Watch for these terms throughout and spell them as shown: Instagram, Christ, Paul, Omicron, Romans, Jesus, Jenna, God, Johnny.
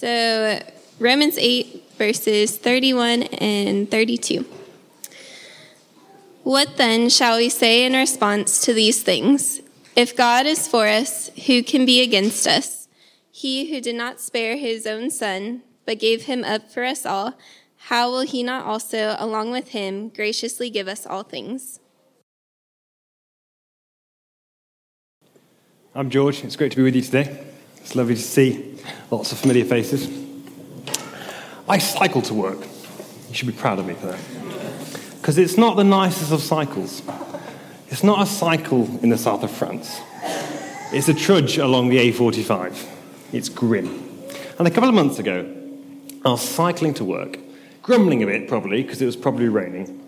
So Romans 8, verses 31 and 32. What then shall we say in response to these things? If God is for us, who can be against us? He who did not spare his own son, but gave him up for us all, how will he not also, along with him, graciously give us all things? I'm George. It's great to be with you today. It's lovely to see lots of familiar faces. I cycle to work. You should be proud of me for that. Because it's not the nicest of cycles. It's not a cycle in the south of France. It's a trudge along the A45. It's grim. And a couple of months ago, I was cycling to work, grumbling a bit probably, because it was probably raining.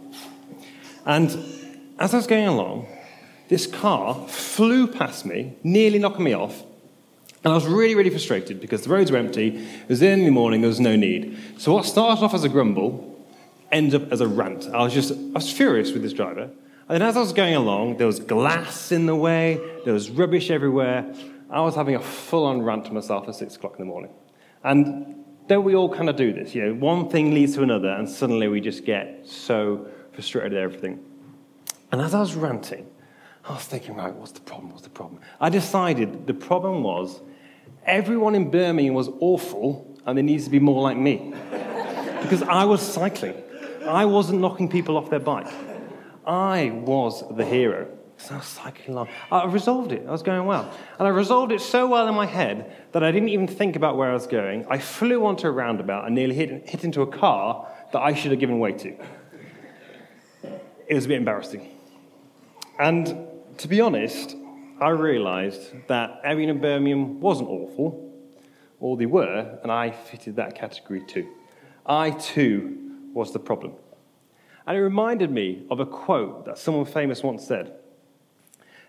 And as I was going along, this car flew past me, nearly knocking me off, and I was really, really frustrated because the roads were empty, it was the early morning, there was no need. So what started off as a grumble ended up as a rant. I was furious with this driver. And then as I was going along, there was glass in the way, there was rubbish everywhere. I was having a full-on rant to myself at 6 o'clock in the morning. And don't we all kind of do this? You know, one thing leads to another, and suddenly we just get so frustrated at everything. And as I was ranting, I was thinking, right, what's the problem? I decided the problem was everyone in Birmingham was awful and they needed to be more like me. Because I was cycling. I wasn't knocking people off their bike. I was the hero. So I was cycling along. I resolved it. I was going well. And I resolved it so well in my head that I didn't even think about where I was going. I flew onto a roundabout and nearly hit into a car that I should have given way to. It was a bit embarrassing. And to be honest, I realised that everyone in Birmingham wasn't awful, or they were, and I fitted that category too. I too was the problem. And it reminded me of a quote that someone famous once said.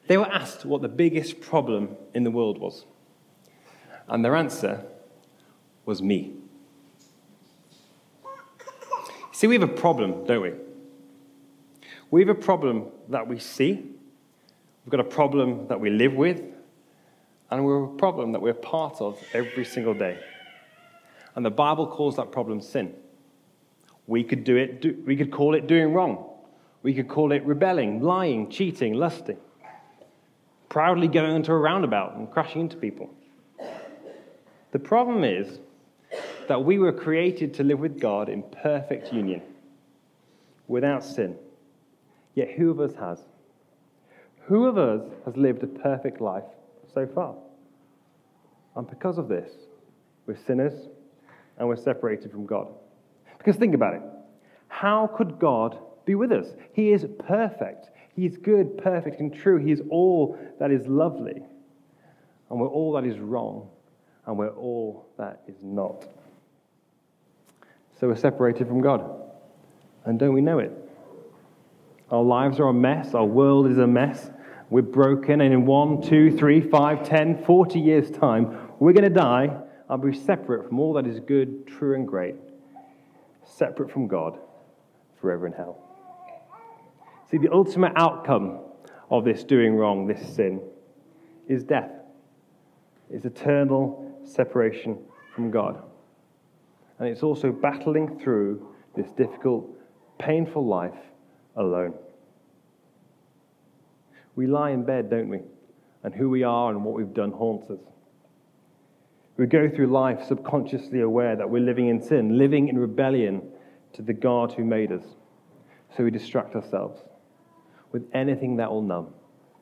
They were asked what the biggest problem in the world was. And their answer was me. See, we have a problem, don't we? We have a problem that we see, we've got a problem that we live with, and we're a problem that we're part of every single day. And the Bible calls that problem sin. We could call it doing wrong. We could call it rebelling, lying, cheating, lusting, proudly going into a roundabout and crashing into people. The problem is that we were created to live with God in perfect union, without sin. Yet who of us has? Who of us has lived a perfect life so far? And because of this, we're sinners and we're separated from God. Because think about it. How could God be with us? He is perfect. He is good, perfect, and true. He is all that is lovely. And we're all that is wrong. And we're all that is not. So we're separated from God. And don't we know it? Our lives are a mess. Our world is a mess. We're broken. And in 1, 2, 3, 5, 10, 40 years' time, we're going to die and be separate from all that is good, true, and great. Separate from God forever in hell. See, the ultimate outcome of this doing wrong, this sin, is death. It's eternal separation from God. And it's also battling through this difficult, painful life alone. We lie in bed, don't we? And who we are and what we've done haunts us. We go through life subconsciously aware that we're living in sin, living in rebellion to the God who made us. So we distract ourselves with anything that will numb.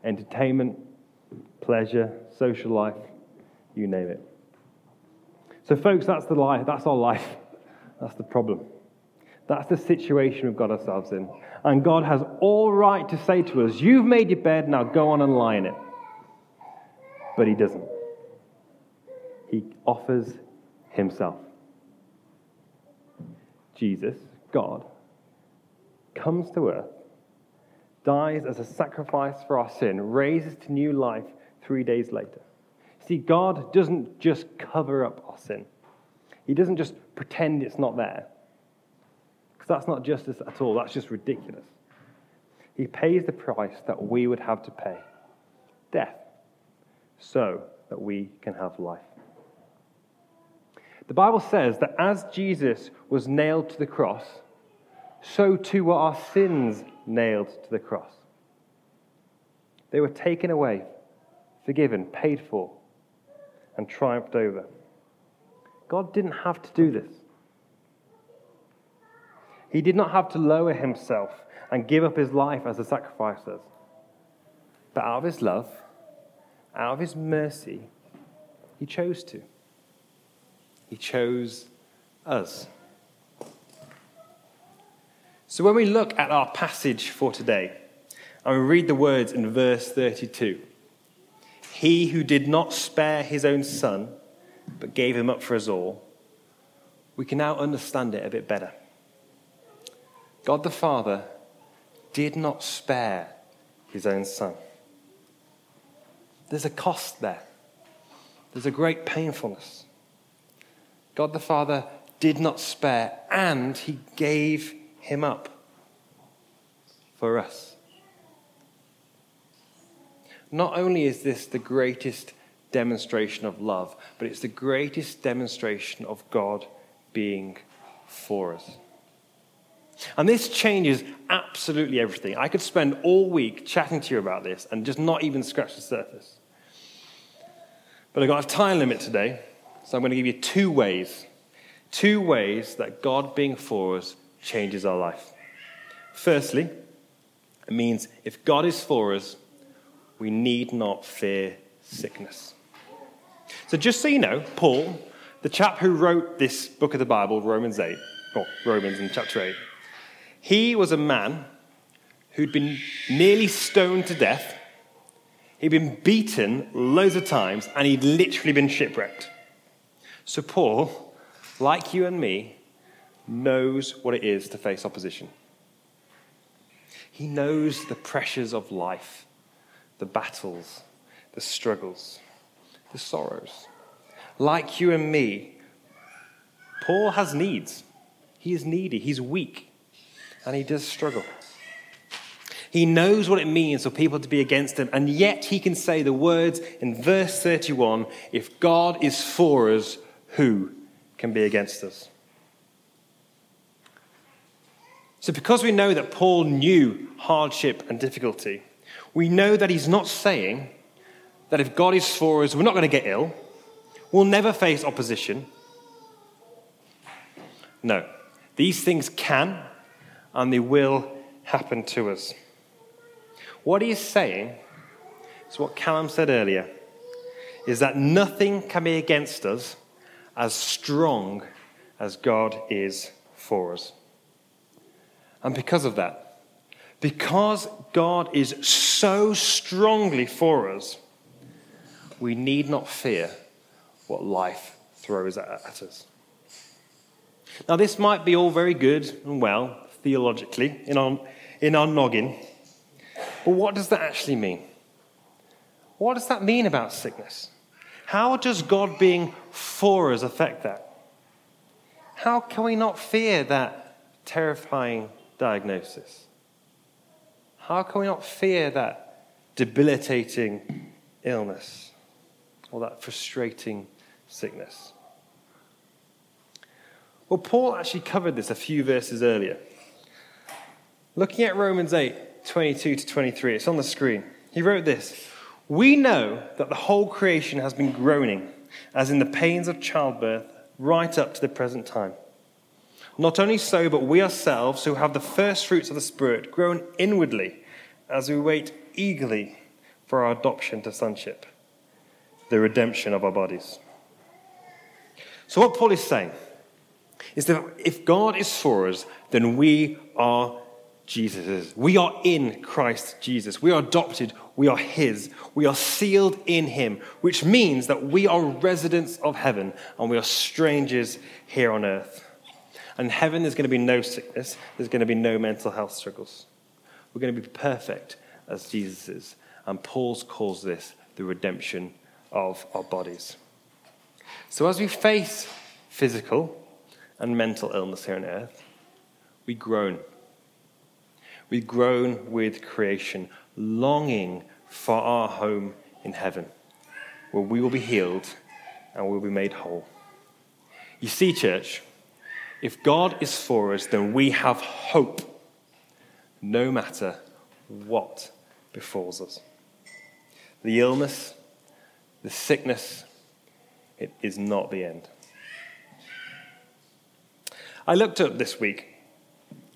Entertainment, pleasure, social life, you name it. So folks, that's the life. That's our life. That's the problem. That's the situation we've got ourselves in. And God has all right to say to us, you've made your bed, now go on and lie in it. But he doesn't. He offers himself. Jesus, God, comes to earth, dies as a sacrifice for our sin, raises to new life 3 days later. See, God doesn't just cover up our sin. He doesn't just pretend it's not there. That's not justice at all. That's just ridiculous. He pays the price that we would have to pay, death, so that we can have life. The Bible says that as Jesus was nailed to the cross, so too were our sins nailed to the cross. They were taken away, forgiven, paid for, and triumphed over. God didn't have to do this. He did not have to lower himself and give up his life as a sacrifice does. But out of his love, out of his mercy, he chose to. He chose us. So when we look at our passage for today, and we read the words in verse 32, "He who did not spare his own son, but gave him up for us all," we can now understand it a bit better. God the Father did not spare his own son. There's a cost there. There's a great painfulness. God the Father did not spare, and he gave him up for us. Not only is this the greatest demonstration of love, but it's the greatest demonstration of God being for us. And this changes absolutely everything. I could spend all week chatting to you about this and just not even scratch the surface. But I've got a time limit today, so I'm going to give you two ways that God being for us changes our life. Firstly, it means if God is for us, we need not fear sickness. So just so you know, Paul, the chap who wrote this book of the Bible, Romans in chapter 8, he was a man who'd been nearly stoned to death. He'd been beaten loads of times, and he'd literally been shipwrecked. So Paul, like you and me, knows what it is to face opposition. He knows the pressures of life, the battles, the struggles, the sorrows. Like you and me, Paul has needs. He is needy, he's weak, and he does struggle. He knows what it means for people to be against him, and yet he can say the words in verse 31, "If God is for us, who can be against us?" So because we know that Paul knew hardship and difficulty, we know that he's not saying that if God is for us, we're not going to get ill, we'll never face opposition. No, these things can and they will happen to us. What he is saying is what Callum said earlier, is that nothing can be against us as strong as God is for us. And because of that, because God is so strongly for us, we need not fear what life throws at us. Now, this might be all very good and well, theologically, in our noggin, but what does that actually mean? What does that mean about sickness? How does God being for us affect that? How can we not fear that terrifying diagnosis? How can we not fear that debilitating illness or that frustrating sickness? Well, Paul actually covered this a few verses earlier. Looking at Romans 8, 22 to 23, it's on the screen. He wrote this, "We know that the whole creation has been groaning, as in the pains of childbirth, right up to the present time. Not only so, but we ourselves, who have the first fruits of the Spirit, groan inwardly as we wait eagerly for our adoption to sonship, the redemption of our bodies." So what Paul is saying is that if God is for us, then we are Jesus's. We are in Christ Jesus. We are adopted. We are his. We are sealed in him, which means that we are residents of heaven and we are strangers here on earth. And in heaven, there's going to be no sickness. There's going to be no mental health struggles. We're going to be perfect as Jesus is. And Paul calls this the redemption of our bodies. So as we face physical and mental illness here on earth, we groan. We groan with creation, longing for our home in heaven, where we will be healed and we'll be made whole. You see, church, if God is for us, then we have hope no matter what befalls us. The illness, the sickness, it is not the end. I looked up this week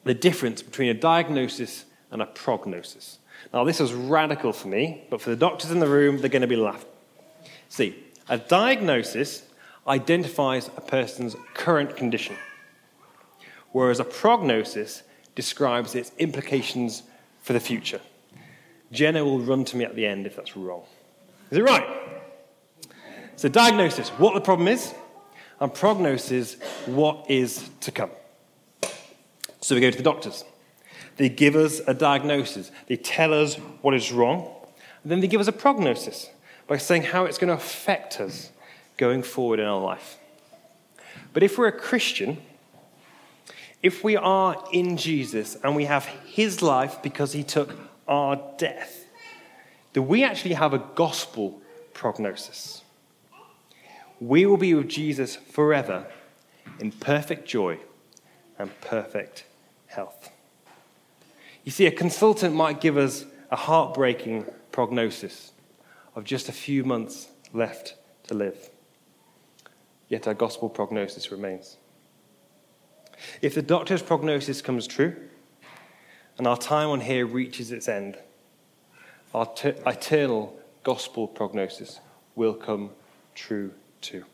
the difference between a diagnosis and a prognosis. Now, this was radical for me, but for the doctors in the room, they're going to be laughing. See, a diagnosis identifies a person's current condition, whereas a prognosis describes its implications for the future. Jenna will run to me at the end if that's wrong. Is it right? So diagnosis, what the problem is, and prognosis, what is to come. So we go to the doctors. They give us a diagnosis. They tell us what is wrong, and then they give us a prognosis by saying how it's going to affect us going forward in our life. But if we're a Christian, if we are in Jesus and we have his life because he took our death, then we actually have a gospel prognosis. We will be with Jesus forever in perfect joy and perfect health. You see, a consultant might give us a heartbreaking prognosis of just a few months left to live. Yet our gospel prognosis remains. If the doctor's prognosis comes true and our time on here reaches its end, our eternal gospel prognosis will come true too.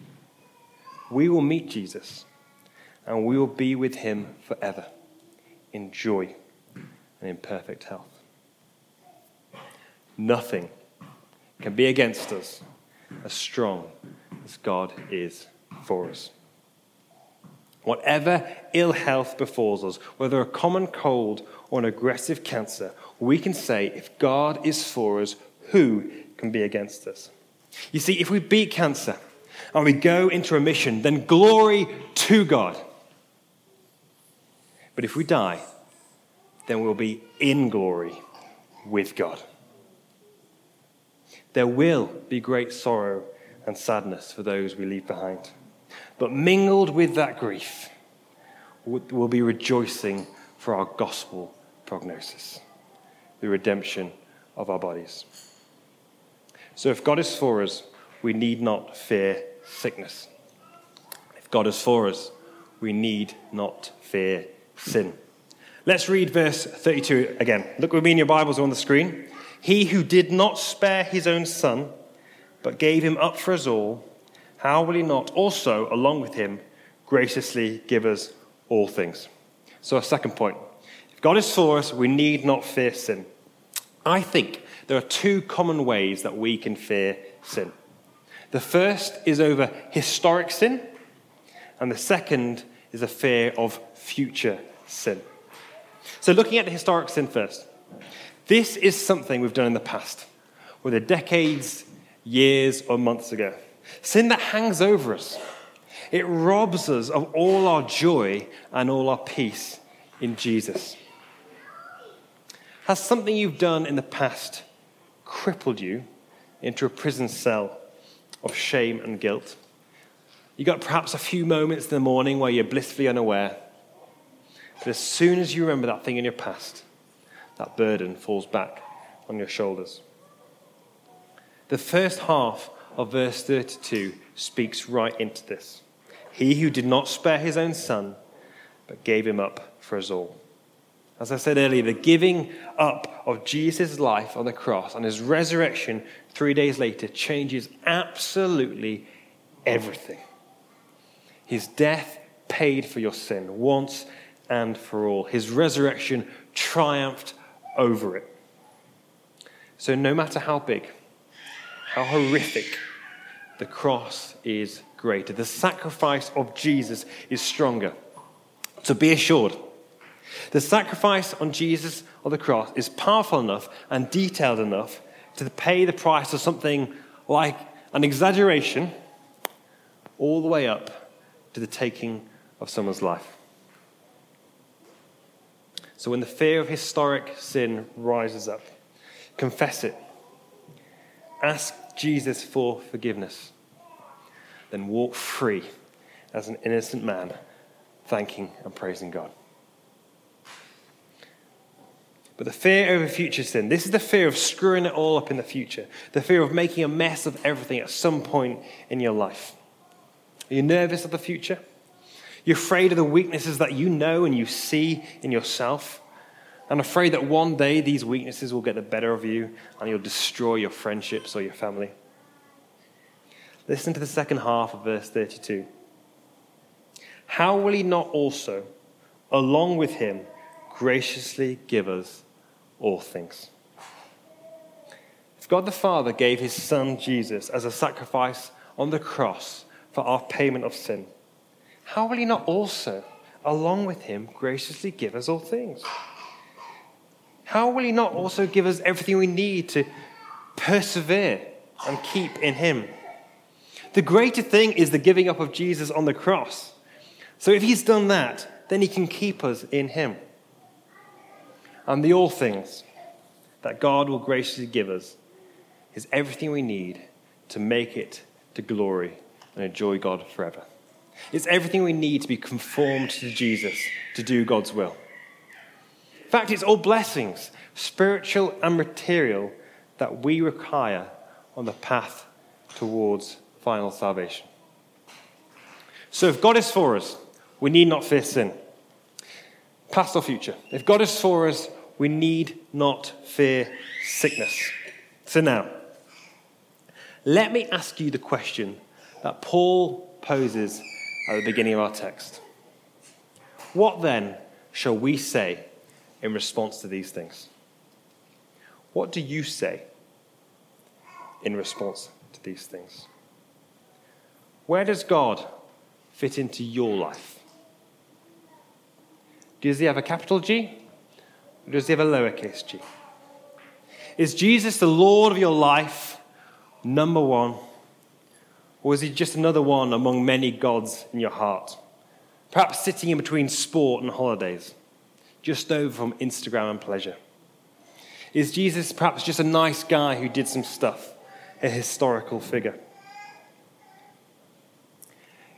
We will meet Jesus and we will be with him forever in joy and in perfect health. Nothing can be against us as strong as God is for us. Whatever ill health befalls us, whether a common cold or an aggressive cancer, we can say, if God is for us, who can be against us? You see, if we beat cancer and we go into remission, then glory to God. But if we die, then we'll be in glory with God. There will be great sorrow and sadness for those we leave behind. But mingled with that grief, we'll be rejoicing for our gospel prognosis, the redemption of our bodies. So if God is for us, we need not fear sickness. If God is for us, we need not fear sin. Let's read verse 32 again. Look with me in your Bibles on the screen. He who did not spare his own son, but gave him up for us all, how will he not also, along with him, graciously give us all things? So our second point. If God is for us, we need not fear sin. I think there are two common ways that we can fear sin. The first is over historic sin, and the second is a fear of future sin. So looking at the historic sin first. This is something we've done in the past, whether decades, years, or months ago. Sin that hangs over us. It robs us of all our joy and all our peace in Jesus. Has something you've done in the past crippled you into a prison cell of shame and guilt? You got perhaps a few moments in the morning where you're blissfully unaware. But as soon as you remember that thing in your past, that burden falls back on your shoulders. The first half of verse 32 speaks right into this. He who did not spare his own son, but gave him up for us all. As I said earlier, the giving up of Jesus' life on the cross and his resurrection 3 days later changes absolutely everything. His death paid for your sin once and for all. His resurrection triumphed over it. So no matter how big, how horrific, the cross is greater. The sacrifice of Jesus is stronger. So be assured, the sacrifice on Jesus on the cross is powerful enough and detailed enough to pay the price of something like an exaggeration all the way up to the taking of someone's life. So when the fear of historic sin rises up, confess it. Ask Jesus for forgiveness. Then walk free as an innocent man, thanking and praising God. But the fear over future sin, this is the fear of screwing it all up in the future, the fear of making a mess of everything at some point in your life. Are you nervous of the future? You're afraid of the weaknesses that you know and you see in yourself, and afraid that one day these weaknesses will get the better of you and you'll destroy your friendships or your family. Listen to the second half of verse 32. How will he not also, along with him, graciously give us all things? If God the Father gave his Son Jesus as a sacrifice on the cross for our payment of sin, how will he not also, along with him, graciously give us all things? How will he not also give us everything we need to persevere and keep in him? The greater thing is the giving up of Jesus on the cross. So if he's done that, then he can keep us in him. And the all things that God will graciously give us is everything we need to make it to glory and enjoy God forever. It's everything we need to be conformed to Jesus, to do God's will. In fact, it's all blessings, spiritual and material, that we require on the path towards final salvation. So if God is for us, we need not fear sin, past or future. If God is for us, we need not fear sickness. So now, let me ask you the question that Paul poses at the beginning of our text. What then shall we say in response to these things? What do you say in response to these things? Where does God fit into your life? Does he have a capital G? Or does he have a lowercase g? Is Jesus the Lord of your life, number one? Or is he just another one among many gods in your heart? Perhaps sitting in between sport and holidays, just over from Instagram and pleasure. Is Jesus perhaps just a nice guy who did some stuff, a historical figure?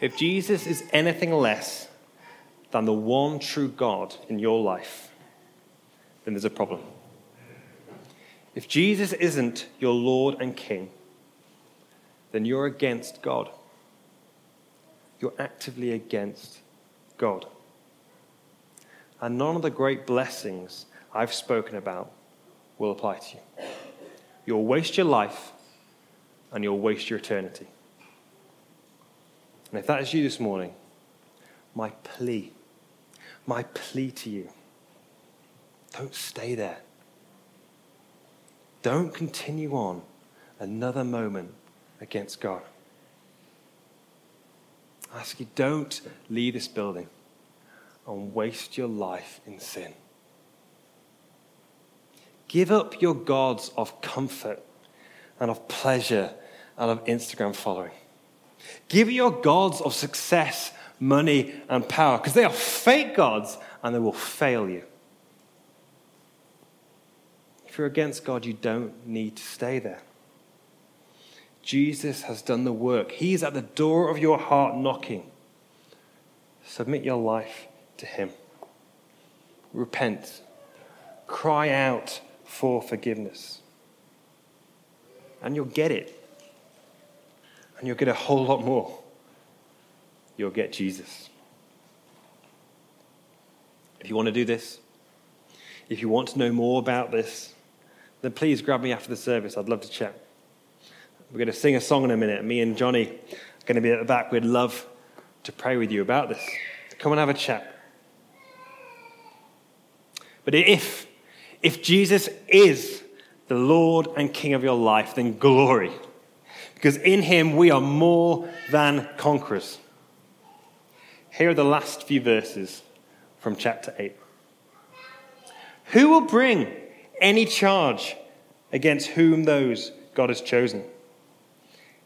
If Jesus is anything less than the one true God in your life, then there's a problem. If Jesus isn't your Lord and King, then you're against God. You're actively against God. And none of the great blessings I've spoken about will apply to you. You'll waste your life and you'll waste your eternity. And if that is you this morning, my plea to you, don't stay there. Don't continue on another moment against God. I ask you, don't leave this building and waste your life in sin. Give up your gods of comfort and of pleasure and of Instagram following. Give your gods of success, money, and power, because they are fake gods and they will fail you. If you're against God, you don't need to stay there. Jesus has done the work. He's at the door of your heart knocking. Submit your life to him. Repent. Cry out for forgiveness. And you'll get it. And you'll get a whole lot more. You'll get Jesus. If you want to do this, if you want to know more about this, then please grab me after the service. I'd love to chat. We're going to sing a song in a minute. Me and Johnny are going to be at the back. We'd love to pray with you about this. Come and have a chat. But if Jesus is the Lord and King of your life, then glory. Because in him we are more than conquerors. Here are the last few verses from chapter 8. Who will bring any charge against whom those God has chosen?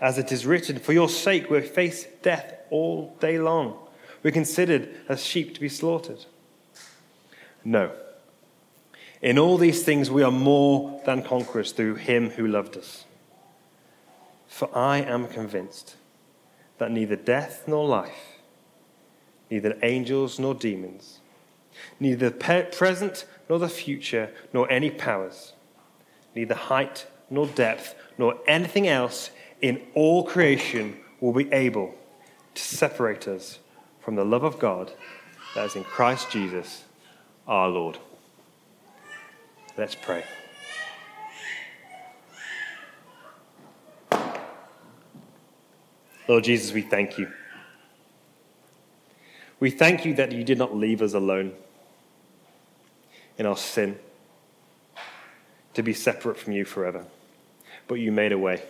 As it is written, for your sake we face death all day long. We're considered as sheep to be slaughtered. No. In all these things we are more than conquerors through him who loved us. For I am convinced that neither death nor life, neither angels nor demons, neither the present nor the future, nor any powers, neither height nor depth, nor anything else in all creation will be able to separate us from the love of God that is in Christ Jesus our Lord. Let's pray. Lord Jesus, we thank you. We thank you that you did not leave us alone in our sin to be separate from you forever, but you made a way.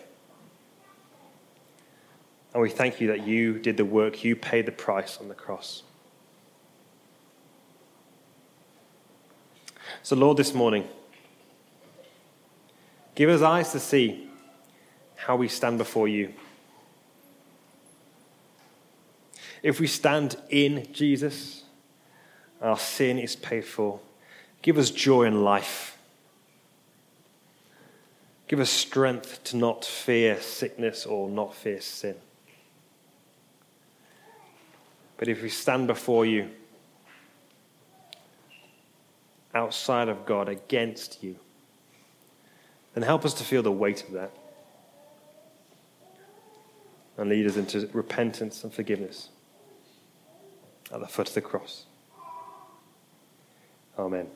And we thank you that you did the work, you paid the price on the cross. So Lord, this morning, give us eyes to see how we stand before you. If we stand in Jesus, our sin is paid for. Give us joy in life. Give us strength to not fear sickness or not fear sin. But if we stand before you, outside of God, against you, then help us to feel the weight of that and lead us into repentance and forgiveness at the foot of the cross. Amen.